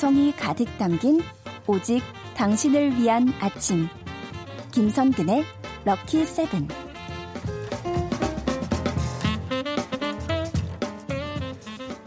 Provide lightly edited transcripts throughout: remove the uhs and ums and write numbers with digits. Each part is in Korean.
감성이 가득 담긴 오직 당신을 위한 아침, 김선근의 럭키 세븐.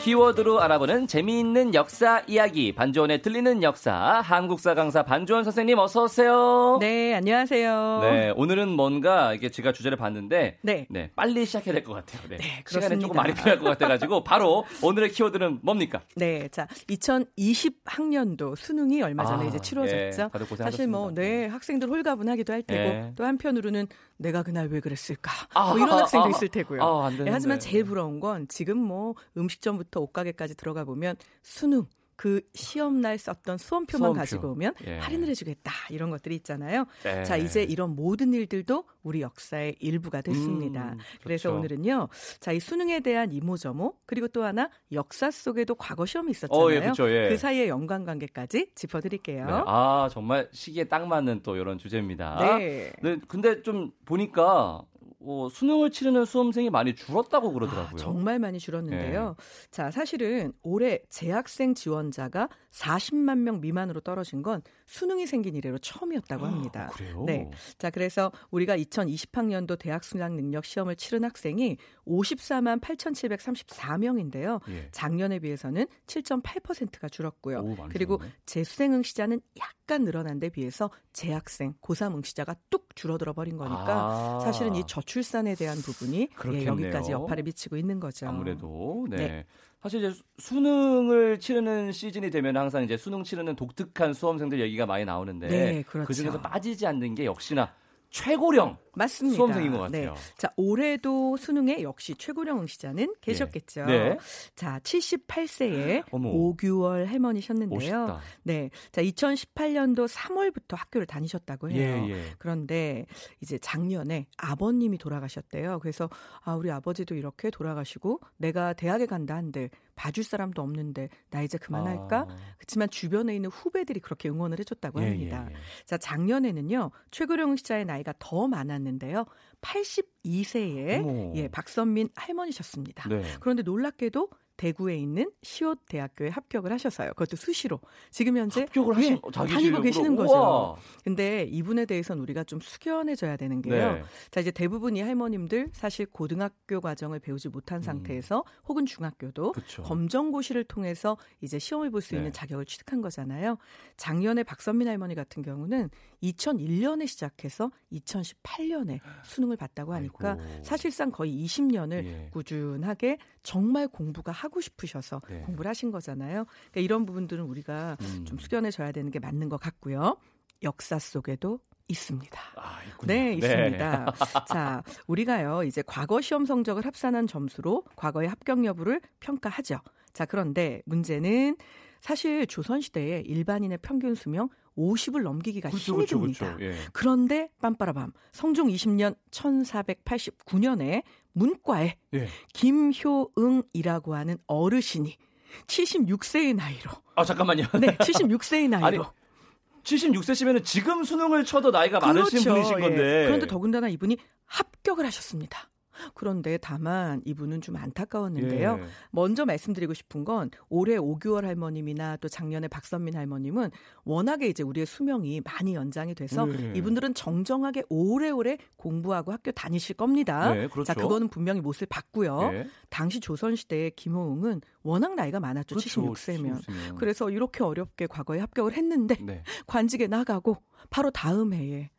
키워드로 알아보는 재미있는 역사 이야기, 반주원의 들리는 역사, 한국사 강사 반주원 선생님 어서 오세요. 네, 안녕하세요. 네, 오늘은 뭔가 이게 제가 주제를 봤는데 네, 빨리 시작해야 될 것 같아요. 네, 시간이 조금 많이 필요할 것 같아가지고 바로 오늘의 키워드는 뭡니까? 네, 자 2020학년도 수능이 얼마 전에 이제 치러졌죠. 예, 사실 뭐 네, 학생들 홀가분하기도 할 테고 예. 또 한편으로는 내가 그날 왜 그랬을까? 뭐 이런 학생도 있을 테고요. 네, 하지만 제일 부러운 건 지금 뭐 음식점부터 옷가게까지 들어가 보면 수능 그 시험날 썼던 수험표만 가지고 오면 예. 할인을 해주겠다 이런 것들이 있잖아요. 예. 자 이제 이런 모든 일들도 우리 역사의 일부가 됐습니다. 그래서 그렇죠. 오늘은요. 자, 이 수능에 대한 이모저모 그리고 또 하나 역사 속에도 과거 시험이 있었잖아요. 예, 그렇죠, 예. 그 사이의 연관관계까지 짚어드릴게요. 네. 아 정말 시기에 딱 맞는 또 이런 주제입니다. 네. 네 근데 좀 보니까 수능을 치르는 수험생이 많이 줄었다고 그러더라고요. 정말 많이 줄었는데요. 네. 자, 사실은 올해 재학생 지원자가 40만 명 미만으로 떨어진 건 수능이 생긴 이래로 처음이었다고 합니다. 그래요? 네. 자, 그래서 우리가 2020학년도 대학 수능 능력 시험을 치른 학생이 54만 8,734명인데요. 예. 작년에 비해서는 7.8%가 줄었고요. 오, 그리고 재수생 응시자는 약간 늘어난 데 비해서 재학생, 고3 응시자가 뚝 줄어들어 버린 거니까 사실은 이 저출산에 대한 부분이 예, 여기까지 여파를 미치고 있는 거죠. 아무래도 네. 사실 이제 수능을 치르는 시즌이 되면 항상 이제 수능 치르는 독특한 수험생들 얘기가 많이 나오는데 네, 그렇죠. 그 중에서 빠지지 않는 게 역시나 최고령 맞습니다. 수험생인 것 같아요. 네. 자, 올해도 수능에 역시 최고령 응시자는 계셨겠죠. 네. 네. 자, 78세의 오규월 할머니셨는데요. 멋있다. 네. 자, 2018년도 3월부터 학교를 다니셨다고 해요. 예, 예. 그런데 이제 작년에 아버님이 돌아가셨대요. 그래서 아, 우리 아버지도 이렇게 돌아가시고 내가 대학에 간다 한들 봐줄 사람도 없는데 나 이제 그만할까? 그렇지만 주변에 있는 후배들이 그렇게 응원을 해줬다고 합니다. 예, 예, 예. 자, 작년에는요. 최고령 응시자의 나이가 더 많았는데 82세의 예, 박선민 할머니셨습니다. 네. 그런데 놀랍게도 대구에 있는 시옷 대학교에 합격을 하셔서요. 그것도 수시로 지금 현재 합격을 하신, 예, 자기 다니고 계시는 거죠. 그런데 이분에 대해서는 우리가 좀 숙연해져야 되는 게요. 네. 자 이제 대부분 이 할머님들 사실 고등학교 과정을 배우지 못한 상태에서 혹은 중학교도 그쵸. 검정고시를 통해서 이제 시험을 볼 수 네. 있는 자격을 취득한 거잖아요. 작년에 박선민 할머니 같은 경우는 2001년에 시작해서 2018년에 수능을 봤다고 하니까 아이고. 사실상 거의 20년을 예. 꾸준하게 정말 공부가 하고 싶으셔서 네. 공부를 하신 거잖아요. 그러니까 이런 부분들은 우리가 좀 숙연해져야 되는 게 맞는 것 같고요. 역사 속에도 있습니다. 아, 네, 있습니다. 네. 자, 우리가요 이제 과거 시험 성적을 합산한 점수로 과거의 합격 여부를 평가하죠. 자, 그런데 문제는 사실 조선시대에 일반인의 평균 수명 50을 넘기기가 힘이 듭니다. 예. 그런데 빰빠라밤 성종 20년 1489년에 문과에 예. 김효응이라고 하는 어르신이 76세의 나이로 아 잠깐만요. 네, 76세의 나이로 아니, 76세시면 지금 수능을 쳐도 나이가 그렇죠. 많으신 분이신 건데 예. 그런데 더군다나 이분이 합격을 하셨습니다. 그런데 다만 이분은 좀 안타까웠는데요. 예. 먼저 말씀드리고 싶은 건 올해 오규월 할머님이나 또 작년에 박선민 할머님은 워낙에 이제 우리의 수명이 많이 연장이 돼서 예. 이분들은 정정하게 오래오래 공부하고 학교 다니실 겁니다. 예, 그렇죠. 자, 그거는 분명히 몫을 받고요. 예. 당시 조선시대의 김호응은 워낙 나이가 많았죠. 그렇죠. 76세면. 그래서 이렇게 어렵게 과거에 합격을 했는데 네. 관직에 나가고 바로 다음 해에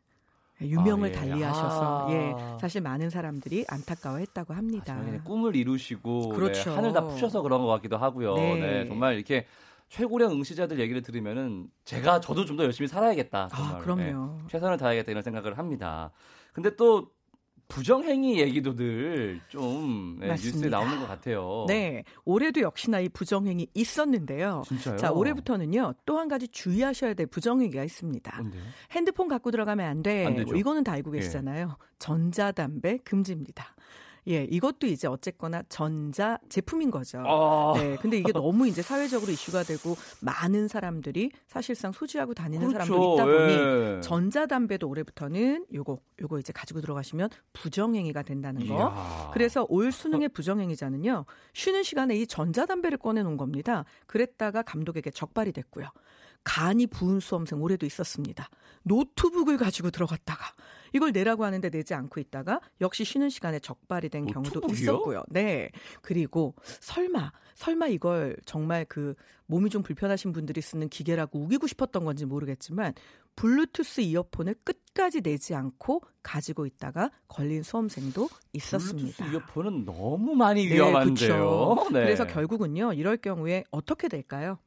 유명을 아, 예. 달리하셔서 예, 사실 많은 사람들이 안타까워했다고 합니다. 아, 꿈을 이루시고 그렇죠. 네, 하늘 다 푸셔서 그런 것 같기도 하고요. 네. 네, 정말 이렇게 최고령 응시자들 얘기를 들으면은 저도 좀 더 열심히 살아야겠다. 정말. 아, 그럼요. 네, 최선을 다해야겠다 이런 생각을 합니다. 근데 또 부정행위 얘기도 늘 좀 네, 뉴스에 나오는 것 같아요. 네, 올해도 역시나 이 부정행위 있었는데요. 진짜요? 자, 올해부터는요 또 한 가지 주의하셔야 될 부정행위가 있습니다. 뭔데요? 핸드폰 갖고 들어가면 안 돼. 안 되죠. 이거는 다 알고 계시잖아요. 예. 전자담배 금지입니다. 예, 이것도 이제 어쨌거나 전자 제품인 거죠. 아. 네, 근데 이게 너무 이제 사회적으로 이슈가 되고 많은 사람들이 사실상 소지하고 다니는 그렇죠. 사람들이 있다 보니 예. 전자담배도 올해부터는 요거 이제 가지고 들어가시면 부정행위가 된다는 거. 이야. 그래서 올 수능의 부정행위자는요. 쉬는 시간에 이 전자담배를 꺼내놓은 겁니다. 그랬다가 감독에게 적발이 됐고요. 간이 부은 수험생 올해도 있었습니다. 노트북을 가지고 들어갔다가 이걸 내라고 하는데 내지 않고 있다가 역시 쉬는 시간에 적발이 된 노트북이요? 경우도 있었고요. 네. 그리고 설마 이걸 정말 그 몸이 좀 불편하신 분들이 쓰는 기계라고 우기고 싶었던 건지 모르겠지만 블루투스 이어폰을 끝까지 내지 않고 가지고 있다가 걸린 수험생도 있었습니다. 블루투스 이어폰은 너무 많이 위험한데요. 네, 네. 그래서 결국은요. 이럴 경우에 어떻게 될까요?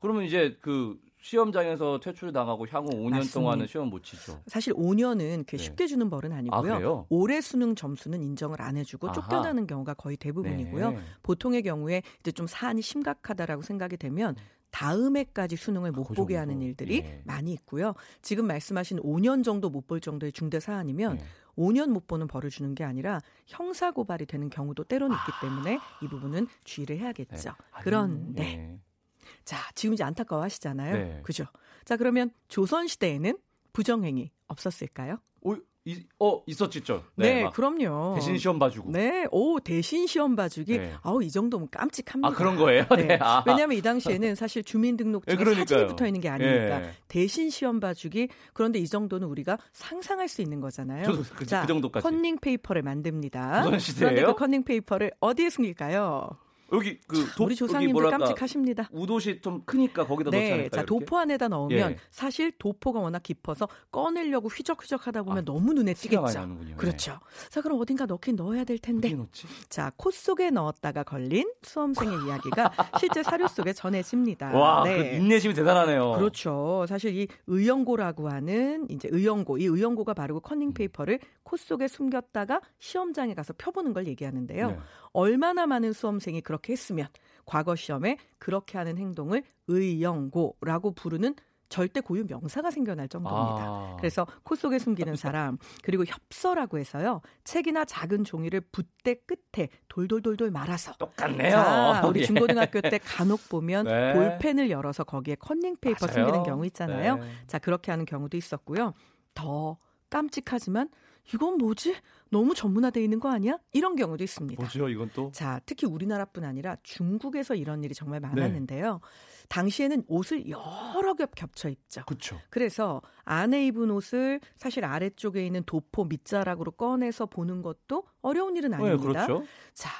그러면 이제 그 시험장에서 퇴출당하고 향후 5년 맞습니다. 동안은 시험 못 치죠. 사실 5년은 네. 쉽게 주는 벌은 아니고요. 올해 수능 점수는 인정을 안 해주고 아하. 쫓겨나는 경우가 거의 대부분이고요. 네. 보통의 경우에 이제 좀 사안이 심각하다라고 생각이 되면 다음 해까지 수능을 못 보게 하는 일들이 네. 많이 있고요. 지금 말씀하신 5년 정도 못 볼 정도의 중대 사안이면 네. 5년 못 보는 벌을 주는 게 아니라 형사고발이 되는 경우도 때론 있기 때문에 이 부분은 주의를 해야겠죠. 네. 그런데... 네. 자, 지금 이제 안타까워하시잖아요. 네. 그죠? 자, 그러면 조선시대에는 부정행위 없었을까요? 있었죠. 네, 그럼요. 대신 시험 봐주고. 네, 대신 시험 봐주기. 네. 이 정도면 깜찍합니다. 아, 그런 거예요? 네. 네. 아. 왜냐하면 이 당시에는 사실 주민등록증에 네, 사진이 붙어 있는 게 아니니까 네. 대신 시험 봐주기. 그런데 이 정도는 우리가 상상할 수 있는 거잖아요. 자, 그 정도까지. 커닝페이퍼를 만듭니다. 조선시대예요? 그런데 그 커닝페이퍼를 어디에 숨길까요? 여기 그 우리 조상님들 깜찍하십니다. 우도시 좀 크니까 거기다 넣지 않을까요? 네, 자 도포 안에다 넣으면 예. 사실 도포가 워낙 깊어서 꺼내려고 휘적휘적하다 보면 너무 눈에 띄겠죠. 그렇죠. 네. 자 그럼 어딘가 넣긴 넣어야 될 텐데. 자, 코 속에 넣었다가 걸린 수험생의 이야기가 실제 사료 속에 전해집니다. 와, 네. 그 인내심이 대단하네요. 그렇죠. 사실 이 의연고라고 하는 이제 의연고가 바로 커닝페이퍼를 코 속에 숨겼다가 시험장에 가서 펴보는 걸 얘기하는데요. 네. 얼마나 많은 수험생이 그렇게 했으면 과거 시험에 그렇게 하는 행동을 의연고라고 부르는 절대 고유 명사가 생겨날 정도입니다. 아. 그래서 코 속에 숨기는 사람 그리고 협서라고 해서요. 책이나 작은 종이를 붓대 끝에 돌돌돌돌 말아서 똑같네요. 자, 우리 중고등학교 때 간혹 보면 네. 볼펜을 열어서 거기에 커닝페이퍼 맞아요. 숨기는 경우 있잖아요. 네. 자 그렇게 하는 경우도 있었고요. 더 깜찍하지만 이건 뭐지? 너무 전문화되어 있는 거 아니야? 이런 경우도 있습니다. 뭐죠? 이건 또? 자, 특히 우리나라뿐 아니라 중국에서 이런 일이 정말 많았는데요. 네. 당시에는 옷을 여러 겹 겹쳐 입죠. 그렇죠. 그래서 안에 입은 옷을 사실 아래쪽에 있는 도포 밑자락으로 꺼내서 보는 것도 어려운 일은 아닙니다. 네, 그렇죠. 자,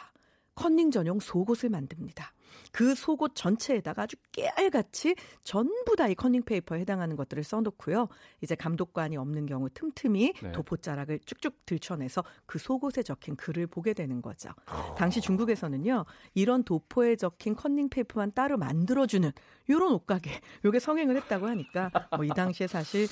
커닝 전용 속옷을 만듭니다. 그 속옷 전체에다가 아주 깨알같이 전부 다 이 커닝페이퍼에 해당하는 것들을 써놓고요. 이제 감독관이 없는 경우 틈틈이 네. 도포자락을 쭉쭉 들쳐내서 그 속옷에 적힌 글을 보게 되는 거죠. 당시 중국에서는요. 이런 도포에 적힌 커닝페이퍼만 따로 만들어주는 이런 옷가게. 이게 성행을 했다고 하니까 이 당시에 사실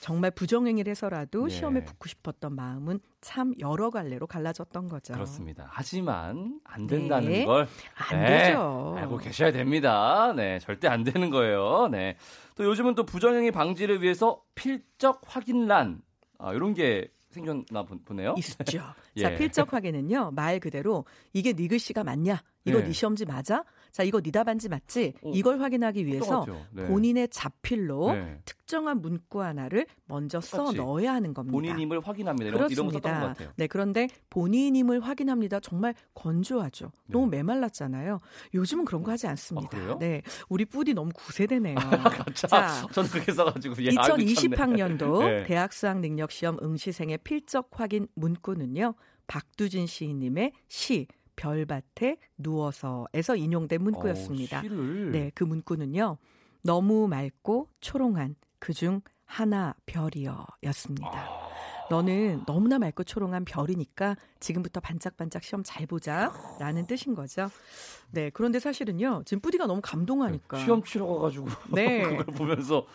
정말 부정행위를 해서라도 네. 시험에 붙고 싶었던 마음은 참 여러 갈래로 갈라졌던 거죠. 그렇습니다. 하지만 안 된다는 네. 걸. 안 네. 되죠. 알고 계셔야 됩니다. 네, 절대 안 되는 거예요. 네, 또 요즘은 또 부정행위 방지를 위해서 필적 확인란 이런 게 생겼나 보네요. 있죠. 예. 자, 필적 확인은요 말 그대로 이게 네 글씨가 맞냐, 이거 네 시험지 맞아, 자 이거 네 답안지 맞지, 이걸 확인하기 위해서 네. 본인의 자필로 네. 특정한 문구 하나를 먼저 써 넣어야 하는 겁니다. 본인임을 확인합니다. 이런 거 썼던 것 같아요. 네, 그런데 본인임을 확인합니다. 정말 건조하죠. 네. 너무 메말랐잖아요. 요즘은 그런 거 하지 않습니다. 아, 네, 우리 뿌디 너무 구세대네요. 자, 저는 그렇게 써가지고 2020학년도 네. 대학 수학 능력 시험 응시생의 필적 확인 문구는요. 박두진 시인님의 시 별밭에 누워서에서 인용된 문구였습니다. 네, 그 문구는요. 너무 맑고 초롱한 그중 하나 별이여 였습니다. 너는 너무나 맑고 초롱한 별이니까 지금부터 반짝반짝 시험 잘 보자 라는 뜻인 거죠. 네, 그런데 사실은요. 지금 뿌디가 너무 감동하니까. 시험 치러 가가지고 네. 그걸 보면서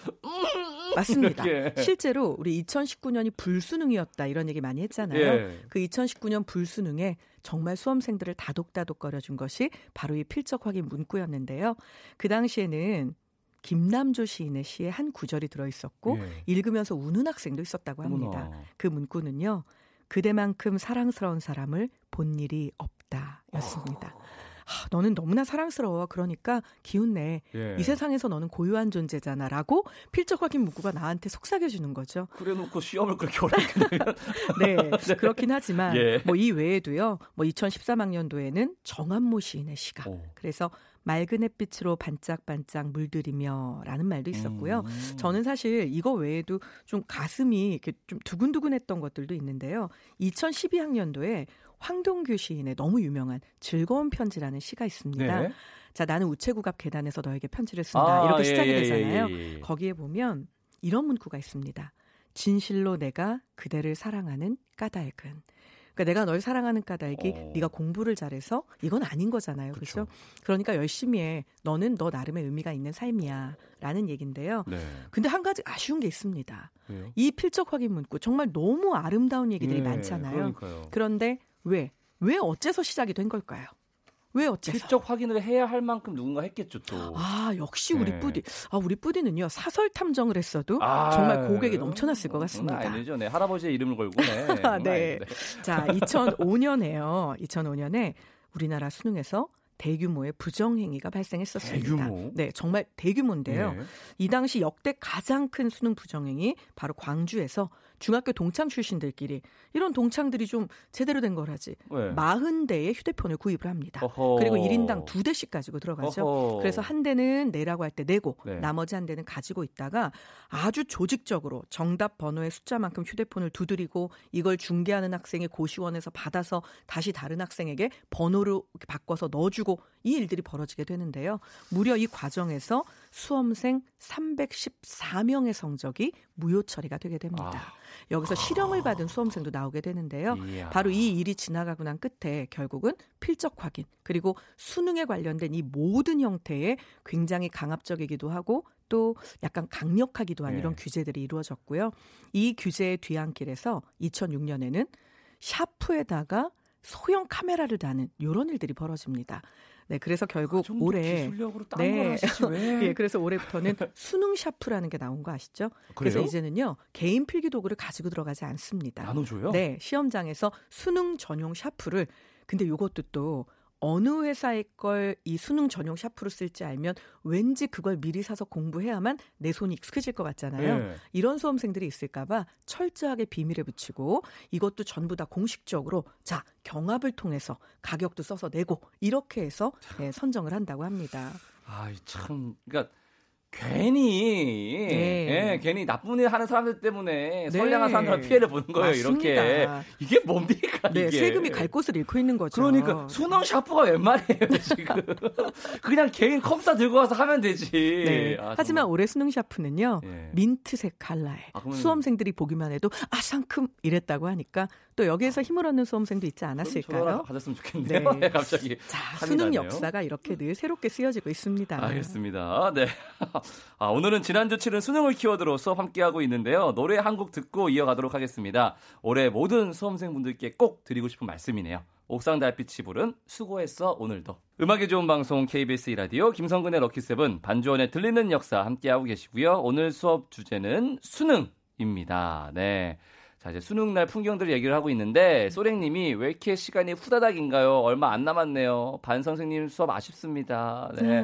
맞습니다. 이렇게. 실제로 우리 2019년이 불수능이었다 이런 얘기 많이 했잖아요. 예. 그 2019년 불수능에 정말 수험생들을 다독다독거려준 것이 바로 이 필적 확인 문구였는데요. 그 당시에는 김남주 시인의 시에 한 구절이 들어있었고 예. 읽으면서 우는 학생도 있었다고 합니다. 어머나. 그 문구는요. 그대만큼 사랑스러운 사람을 본 일이 없다 였습니다. 아, 너는 너무나 사랑스러워. 그러니까 기운내. 예. 이 세상에서 너는 고유한 존재잖아 라고 필적확인 문구가 나한테 속삭여주는 거죠. 그래놓고 시험을 그렇게 어렵게 내면. 네, 네. 그렇긴 하지만 예. 뭐 이 외에도요. 뭐 2013학년도에는 정한모 시인의 시가. 그래서 맑은 햇빛으로 반짝반짝 물들이며 라는 말도 있었고요. 저는 사실 이거 외에도 좀 가슴이 이렇게 좀 두근두근했던 것들도 있는데요. 2012학년도에 황동규 시인의 너무 유명한 즐거운 편지라는 시가 있습니다. 네. 자, 나는 우체국 앞 계단에서 너에게 편지를 쓴다. 이렇게 시작이 되잖아요. 거기에 보면 이런 문구가 있습니다. 진실로 내가 그대를 사랑하는 까닭은. 그러니까 내가 널 사랑하는 까닭이 네가 공부를 잘해서 이건 아닌 거잖아요. 그렇죠? 그러니까 열심히 해. 너는 너 나름의 의미가 있는 삶이야. 라는 얘기인데요. 네. 근데 한 가지 아쉬운 게 있습니다. 왜요? 이 필적 확인 문구 정말 너무 아름다운 얘기들이 네, 많잖아요. 그러니까요. 그런데 왜 어째서 시작이 된 걸까요? 왜 어째서? 필적 확인을 해야 할 만큼 누군가 했겠죠 또. 아 역시 우리 네. 뿌디. 아 우리 뿌디는요 사설 탐정을 했어도 정말 고객이 넘쳐났을 것 같습니다. 아니죠, 네 할아버지의 이름을 걸고. 네. 네. 자 2005년에 우리나라 수능에서 대규모의 부정행위가 발생했었습니다. 대규모? 네, 정말 대규모인데요. 네. 이 당시 역대 가장 큰 수능 부정행위 바로 광주에서 중학교 동창 출신들끼리 이런 동창들이 좀 제대로 된 걸 하지. 네. 40대의 휴대폰을 구입을 합니다. 어허. 그리고 1인당 2대씩 가지고 들어가죠. 어허. 그래서 한 대는 내라고 할 때 내고 네. 나머지 한 대는 가지고 있다가 아주 조직적으로 정답 번호의 숫자만큼 휴대폰을 두드리고 이걸 중개하는 학생이 고시원에서 받아서 다시 다른 학생에게 번호를 바꿔서 넣어주고 이 일들이 벌어지게 되는데요. 무려 이 과정에서 수험생 314명의 성적이 무효 처리가 되게 됩니다. 여기서 실형을 받은 수험생도 나오게 되는데요. 바로 이 일이 지나가고 난 끝에 결국은 필적 확인 그리고 수능에 관련된 이 모든 형태의 굉장히 강압적이기도 하고 또 약간 강력하기도 한 이런 규제들이 이루어졌고요. 이 규제의 뒤안길에서 2006년에는 샤프에다가 소형 카메라를 다는 이런 일들이 벌어집니다. 네, 그래서 결국 올해 기술력으로 딴 걸 하시지 왜? 예, 그래서 올해부터는 수능 샤프라는 게 나온 거 아시죠? 그래서 이제는요 개인 필기 도구를 가지고 들어가지 않습니다. 나눠줘요? 네, 시험장에서 수능 전용 샤프를 근데 이것도 또 어느 회사의 걸 이 수능 전용 샤프로 쓸지 알면 왠지 그걸 미리 사서 공부해야만 내 손이 익숙해질 것 같잖아요. 네. 이런 수험생들이 있을까 봐 철저하게 비밀에 붙이고 이것도 전부 다 공식적으로 자 경합을 통해서 가격도 써서 내고 이렇게 해서 네, 선정을 한다고 합니다. 아 참 그러니까 괜히 네. 예, 괜히 나쁜 일 하는 사람들 때문에 네. 선량한 사람들은 피해를 보는 거예요. 맞습니다. 이렇게 이게 뭡니까 네, 이게 세금이 갈 곳을 잃고 있는 거죠. 그러니까 수능 샤프가 웬 말이에요 지금. 그냥 개인 컴퓨터 들고 와서 하면 되지. 네. 아, 하지만 올해 수능 샤프는요 예. 민트색 컬러에 수험생들이 보기만 해도 아상큼 이랬다고 하니까 또 여기에서 힘을 얻는 수험생도 있지 않았을까요? 받았으면 좋겠네요. 네. 네, 갑자기 자 수능 역사가 이렇게 늘 새롭게 쓰여지고 있습니다. 알겠습니다. 네. 아, 오늘은 지난주 치른 수능을 키워드로 수업 함께하고 있는데요. 노래 한 곡 듣고 이어가도록 하겠습니다. 올해 모든 수험생분들께 꼭 드리고 싶은 말씀이네요. 옥상달빛이 부른 수고했어 오늘도. 음악이 좋은 방송 KBS 1라디오 김성근의 럭키세븐 반주원의 들리는 역사 함께하고 계시고요. 오늘 수업 주제는 수능입니다. 네. 자, 이제 수능 날 풍경들 얘기를 하고 있는데 소랭님이 왜 이렇게 시간이 후다닥인가요? 얼마 안 남았네요. 반 선생님 수업 아쉽습니다. 네.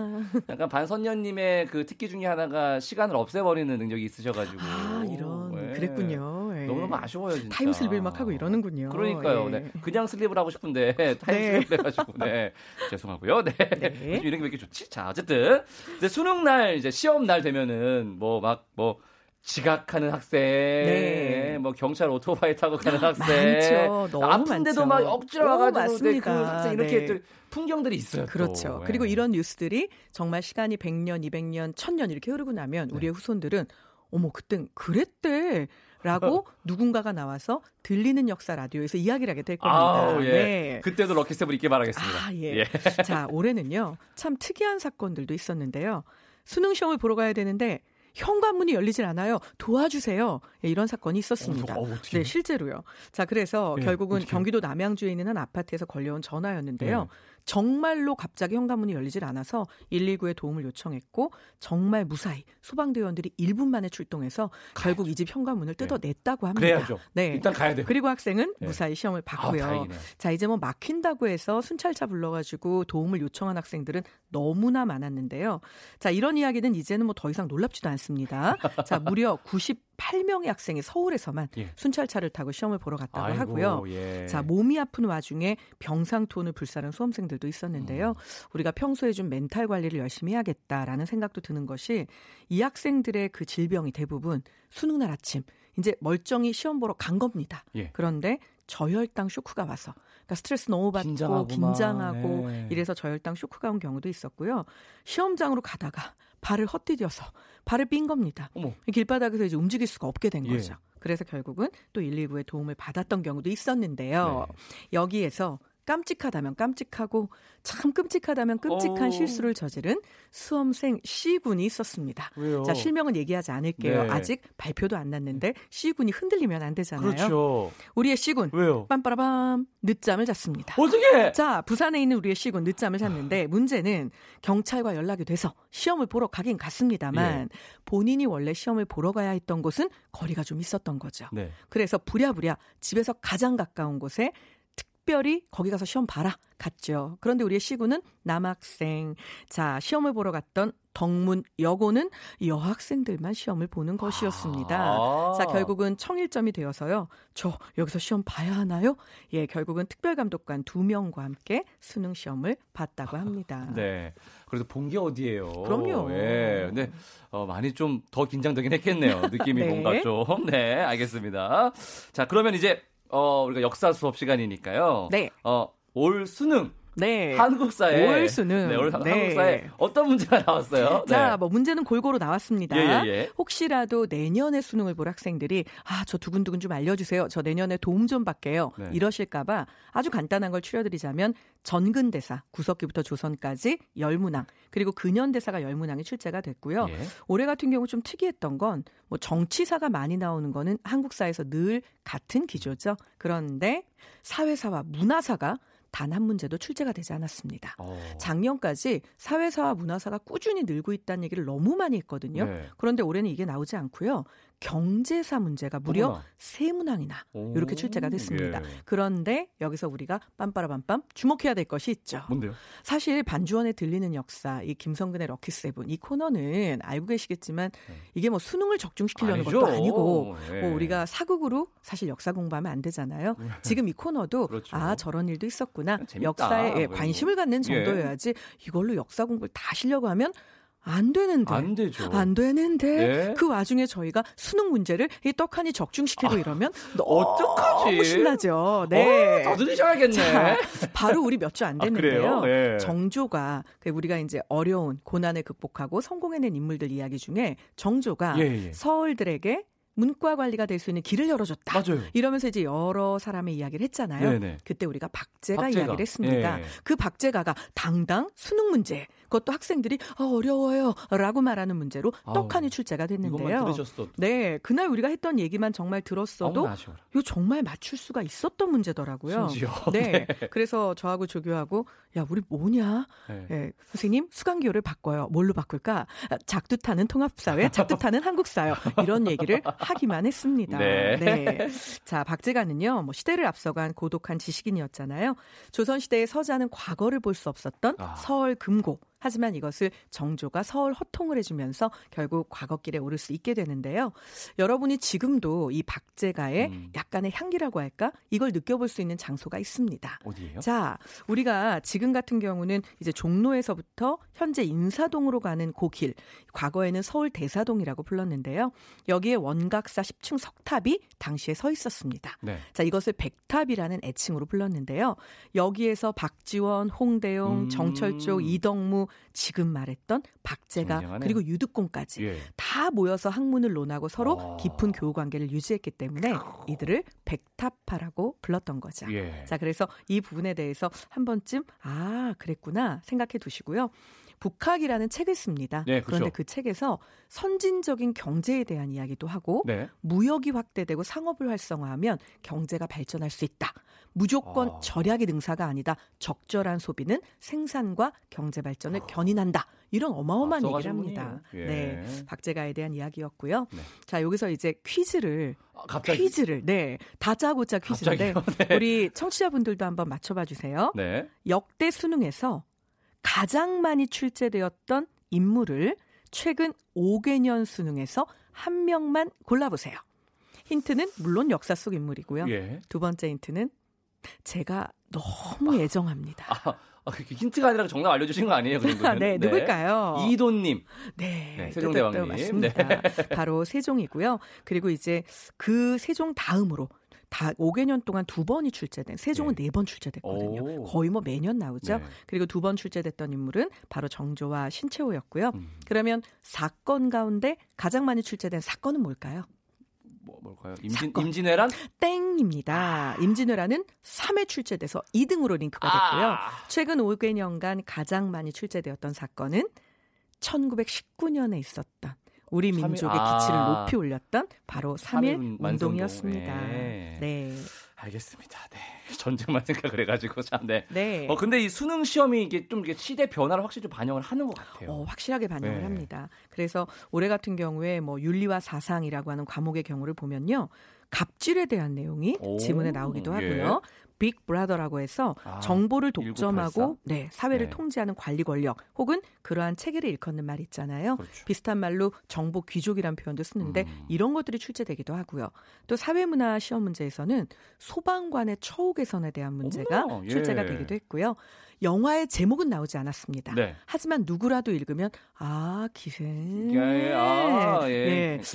약간 반 선녀님의 그 특기 중에 하나가 시간을 없애버리는 능력이 있으셔가지고 아 이런 네. 그랬군요. 네. 너무너무 아쉬워요 진짜. 타임슬립 막 하고 이러는군요. 그러니까요. 네. 그냥 슬립을 하고 싶은데 타임슬립 네. 해가지고 네. 죄송하고요. 네. 네. 요즘 이런 게 왜 이렇게 좋지? 자 어쨌든 이제 수능 날 이제 시험 날 되면은 지각하는 학생, 네. 뭐 경찰 오토바이 타고 가는 학생, 많죠. 너무 아픈데도 많죠. 막 억지로 와가지고 그 학생 이렇게 네. 풍경들이 있어요. 그렇죠. 또. 그리고 이런 뉴스들이 정말 시간이 100년, 200년, 1000년 이렇게 흐르고 나면 네. 우리의 후손들은 어머 그땐 그랬대. 라고 누군가가 나와서 들리는 역사 라디오에서 이야기를 하게 될 겁니다. 예. 네. 그때도 럭키세븐 있게 바라겠습니다. 예. 자 올해는요. 참 특이한 사건들도 있었는데요. 수능 시험을 보러 가야 되는데 현관문이 열리질 않아요. 도와주세요. 네, 이런 사건이 있었습니다. 네, 실제로요. 자, 그래서 네, 결국은 어떡해. 경기도 남양주에 있는 한 아파트에서 걸려온 전화였는데요. 네. 정말로 갑자기 현관문이 열리질 않아서 119에 도움을 요청했고 정말 무사히 소방대원들이 1분 만에 출동해서 결국 이 집 현관문을 뜯어냈다고 합니다. 그래야죠. 네. 일단 가야 돼요. 그리고 학생은 무사히 시험을 봤고요. 자, 이제 뭐 막힌다고 해서 순찰차 불러가지고 도움을 요청한 학생들은 너무나 많았는데요. 자, 이런 이야기는 이제는 뭐 더 이상 놀랍지도 않습니다. 자, 무려 98명의 학생이 서울에서만 순찰차를 타고 시험을 보러 갔다고 하고요. 자, 몸이 아픈 와중에 병상토원을 불사른 수험생들도 있었는데요. 우리가 평소에 좀 멘탈 관리를 열심히 해야겠다라는 생각도 드는 것이 이 학생들의 그 질병이 대부분 수능날 아침 이제 멀쩡히 시험 보러 간 겁니다. 그런데 저혈당 쇼크가 와서 그러니까 스트레스 너무 받고 긴장하고 이래서 저혈당 쇼크가 온 경우도 있었고요. 시험장으로 가다가 발을 헛디뎌서 발을 삔 겁니다. 길바닥에서 이제 움직일 수가 없게 된 거죠. 그래서 결국은 또 119에 도움을 받았던 경우도 있었는데요. 여기에서 깜찍하다면 깜찍하고 참 끔찍하다면 끔찍한 실수를 저지른 수험생 C군이 있었습니다. 자, 실명은 얘기하지 않을게요. 아직 발표도 안 났는데 C군이 흔들리면 안 되잖아요. 그렇죠. 우리의 C군 빰빠라밤 늦잠을 잤습니다. 어떻게? 자, 부산에 있는 우리의 C군 늦잠을 잤는데 문제는 경찰과 연락이 돼서 시험을 보러 가긴 갔습니다만 본인이 원래 시험을 보러 가야 했던 곳은 거리가 좀 있었던 거죠. 그래서 부랴부랴 집에서 가장 가까운 곳에 특별히 거기 가서 시험 봐라 갔죠. 그런데 우리의 시군은 남학생. 자, 시험을 보러 갔던 덕문 여고는 여학생들만 시험을 보는 것이었습니다. 자, 결국은 청일점이 되어서요. 저 여기서 시험 봐야 하나요? 예, 결국은 특별감독관 2명과 함께 수능 시험을 봤다고 합니다. 네, 그래도 본 게 어디예요? 그럼요. 예, 근데 많이 좀 더 긴장되긴 했겠네요. 느낌이 네. 뭔가 좀. 네, 알겠습니다. 자, 그러면 이제. 우리가 역사 수업 시간이니까요. 네. 올 수능. 네. 한국사에. 올 수능. 네, 올 한국사에 어떤 문제가 나왔어요? 자, 뭐 문제는 골고루 나왔습니다. 혹시라도 내년에 수능을 볼 학생들이 아, 저 두근두근 좀 알려주세요. 저 내년에 도움 좀 받게요. 이러실까봐 아주 간단한 걸 추려드리자면 전근대사, 구석기부터 조선까지 열문항, 그리고 근현대사가 열문항이 출제가 됐고요. 올해 같은 경우 좀 특이했던 건 뭐 정치사가 많이 나오는 거는 한국사에서 늘 같은 기조죠. 그런데 사회사와 문화사가 단 한 문제도 출제가 되지 않았습니다. 작년까지 사회사와 문화사가 꾸준히 늘고 있다는 얘기를 너무 많이 했거든요. 그런데 올해는 이게 나오지 않고요. 경제사 문제가 무려 3문항이나 이렇게 출제가 됐습니다. 그런데 여기서 우리가 빰빠라밤빰 주목해야 될 것이 있죠. 뭔데요? 사실 반주원에 들리는 역사, 이 김성근의 럭키세븐 이 코너는 알고 계시겠지만 이게 뭐 수능을 적중시키려는 아니죠. 것도 아니고 뭐 우리가 사극으로 사실 역사 공부하면 안 되잖아요. 지금 이 코너도 아 저런 일도 있었구나. 역사에 관심을 갖는 정도여야지 이걸로 역사 공부를 다 하시려고 하면 안 되는데 그 와중에 저희가 수능 문제를 이 떡하니 적중시키고 이러면 어떡하지? 너무 신나죠. 네, 더 들으셔야겠네. 자, 바로 우리 몇 주 안 됐는데요. 정조가 우리가 이제 어려운 고난을 극복하고 성공해낸 인물들 이야기 중에 정조가 서울들에게 문과 관리가 될 수 있는 길을 열어줬다. 이러면서 이제 여러 사람의 이야기를 했잖아요. 그때 우리가 박제가 이야기를 했습니다. 그 박제가가 당당 수능 문제 그것도 학생들이 어려워요 라고 말하는 문제로 떡하니 출제가 됐는데요. 네, 그날 우리가 했던 얘기만 정말 들었어도 이거 정말 맞출 수가 있었던 문제더라고요. 네, 그래서 저하고 조교하고 야 우리 뭐냐 선생님 수강기호를 바꿔요. 뭘로 바꿀까? 작두타는 통합사회 작두타는 한국사요. 이런 얘기를 하기만 했습니다. 자, 박제가는요. 뭐 시대를 앞서간 고독한 지식인이었잖아요. 조선시대의 서자는 과거를 볼 수 없었던 서얼 금고. 하지만 이것을 정조가 서얼 허통을 해주면서 결국 과거길에 오를 수 있게 되는데요. 여러분이 지금도 이 박제가의 약간의 향기라고 할까? 이걸 느껴볼 수 있는 장소가 있습니다. 어디예요? 자, 우리가 지금 같은 경우는 이제 종로에서부터 현재 인사동으로 가는 그 길, 과거에는 서울 대사동이라고 불렀는데요. 여기에 원각사 10층 석탑이 당시에 서 있었습니다. 자, 이것을 백탑이라는 애칭으로 불렀는데요. 여기에서 박지원, 홍대용, 정철조, 이덕무 지금 말했던 박제가 그리고 유득공까지 다 모여서 학문을 논하고 서로 깊은 교우관계를 유지했기 때문에 이들을 백탑파라고 불렀던 거죠. 자, 그래서 이 부분에 대해서 한 번쯤 아 그랬구나 생각해 두시고요. 북학이라는 책을 씁니다. 네, 그렇죠. 그런데 그 책에서 선진적인 경제에 대한 이야기도 하고 네. 무역이 확대되고 상업을 활성화하면 경제가 발전할 수 있다. 무조건 절약이 능사가 아니다. 적절한 소비는 생산과 경제 발전을 견인한다. 이런 어마어마한 얘기를 합니다. 예. 네, 박제가에 대한 이야기였고요. 네. 자, 여기서 이제 퀴즈를 네, 다짜고짜 퀴즈인데 네. 우리 청취자분들도 한번 맞춰봐 주세요. 네. 역대 수능에서 가장 많이 출제되었던 인물을 최근 5개년 수능에서 한 명만 골라보세요. 힌트는 물론 역사 속 인물이고요. 예. 두 번째 힌트는 제가 너무 애정합니다. 힌트가 아니라 정답 알려주신 거 아니에요? 네, 누굴까요? 이돈님. 네, 세종대왕님. 맞습니다. 네. 바로 세종이고요. 그리고 이제 그 세종 다음으로 다 5개년 동안 두 번이 출제된 세종은 네 번 출제됐거든요. 오. 거의 뭐 매년 나오죠. 네. 그리고 두 번 출제됐던 인물은 바로 정조와 신채호였고요. 그러면 사건 가운데 가장 많이 출제된 사건은 뭘까요? 뭘까요? 임진왜란? 땡입니다. 임진왜란은 3회 출제돼서 2등으로 링크가 됐고요. 최근 5개년간 가장 많이 출제되었던 사건은 1919년에 있었던 우리 민족의 기치를 높이 올렸던 바로 3.1 운동이었습니다. 네. 네. 알겠습니다. 네. 전쟁만 생각을 해가지고 참 네. 근데 이 수능 시험이 이게 좀 이게 시대 변화를 확실히 좀 반영을 하는 것 같아요. 확실하게 반영을 합니다. 그래서 올해 같은 경우에 뭐 윤리와 사상이라고 하는 과목의 경우를 보면요, 갑질에 대한 내용이 지문에 나오기도 하고요. 예. 빅브라더라고 해서 정보를 독점하고 네, 사회를 통제하는 관리 권력 혹은 그러한 체계를 일컫는 말 있잖아요. 그렇죠. 비슷한 말로 정보 귀족이라는 표현도 쓰는데 이런 것들이 출제되기도 하고요. 또 사회문화 시험 문제에서는 소방관의 처우 개선에 대한 문제가 출제가 되기도 했고요. 영화의 제목은 나오지 않았습니다. 네. 하지만 누구라도 읽으면 기생.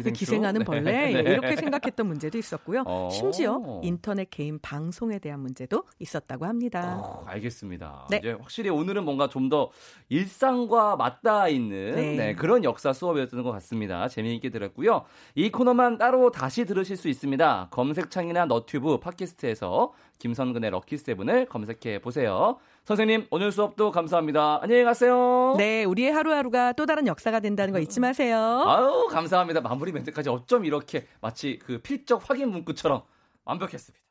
그 기생하는 벌레 이렇게 생각했던 문제도 있었고요. 심지어 인터넷 개인 방송에 대한 문제도 있었다고 합니다. 알겠습니다. 네. 이제 확실히 오늘은 뭔가 좀 더 일상과 맞닿아 있는 그런 역사 수업이었던 것 같습니다. 재미있게 들었고요. 이 코너만 따로 다시 들으실 수 있습니다. 검색창이나 너튜브, 팟캐스트에서 김선근의 럭키세븐을 검색해 보세요. 선생님, 오늘 수업도 감사합니다. 안녕히 가세요. 네, 우리의 하루하루가 또 다른 역사가 된다는 거 잊지 마세요. 아유, 감사합니다. 마무리 멘트까지 어쩜 이렇게 마치 그 필적 확인 문구처럼 완벽했습니다.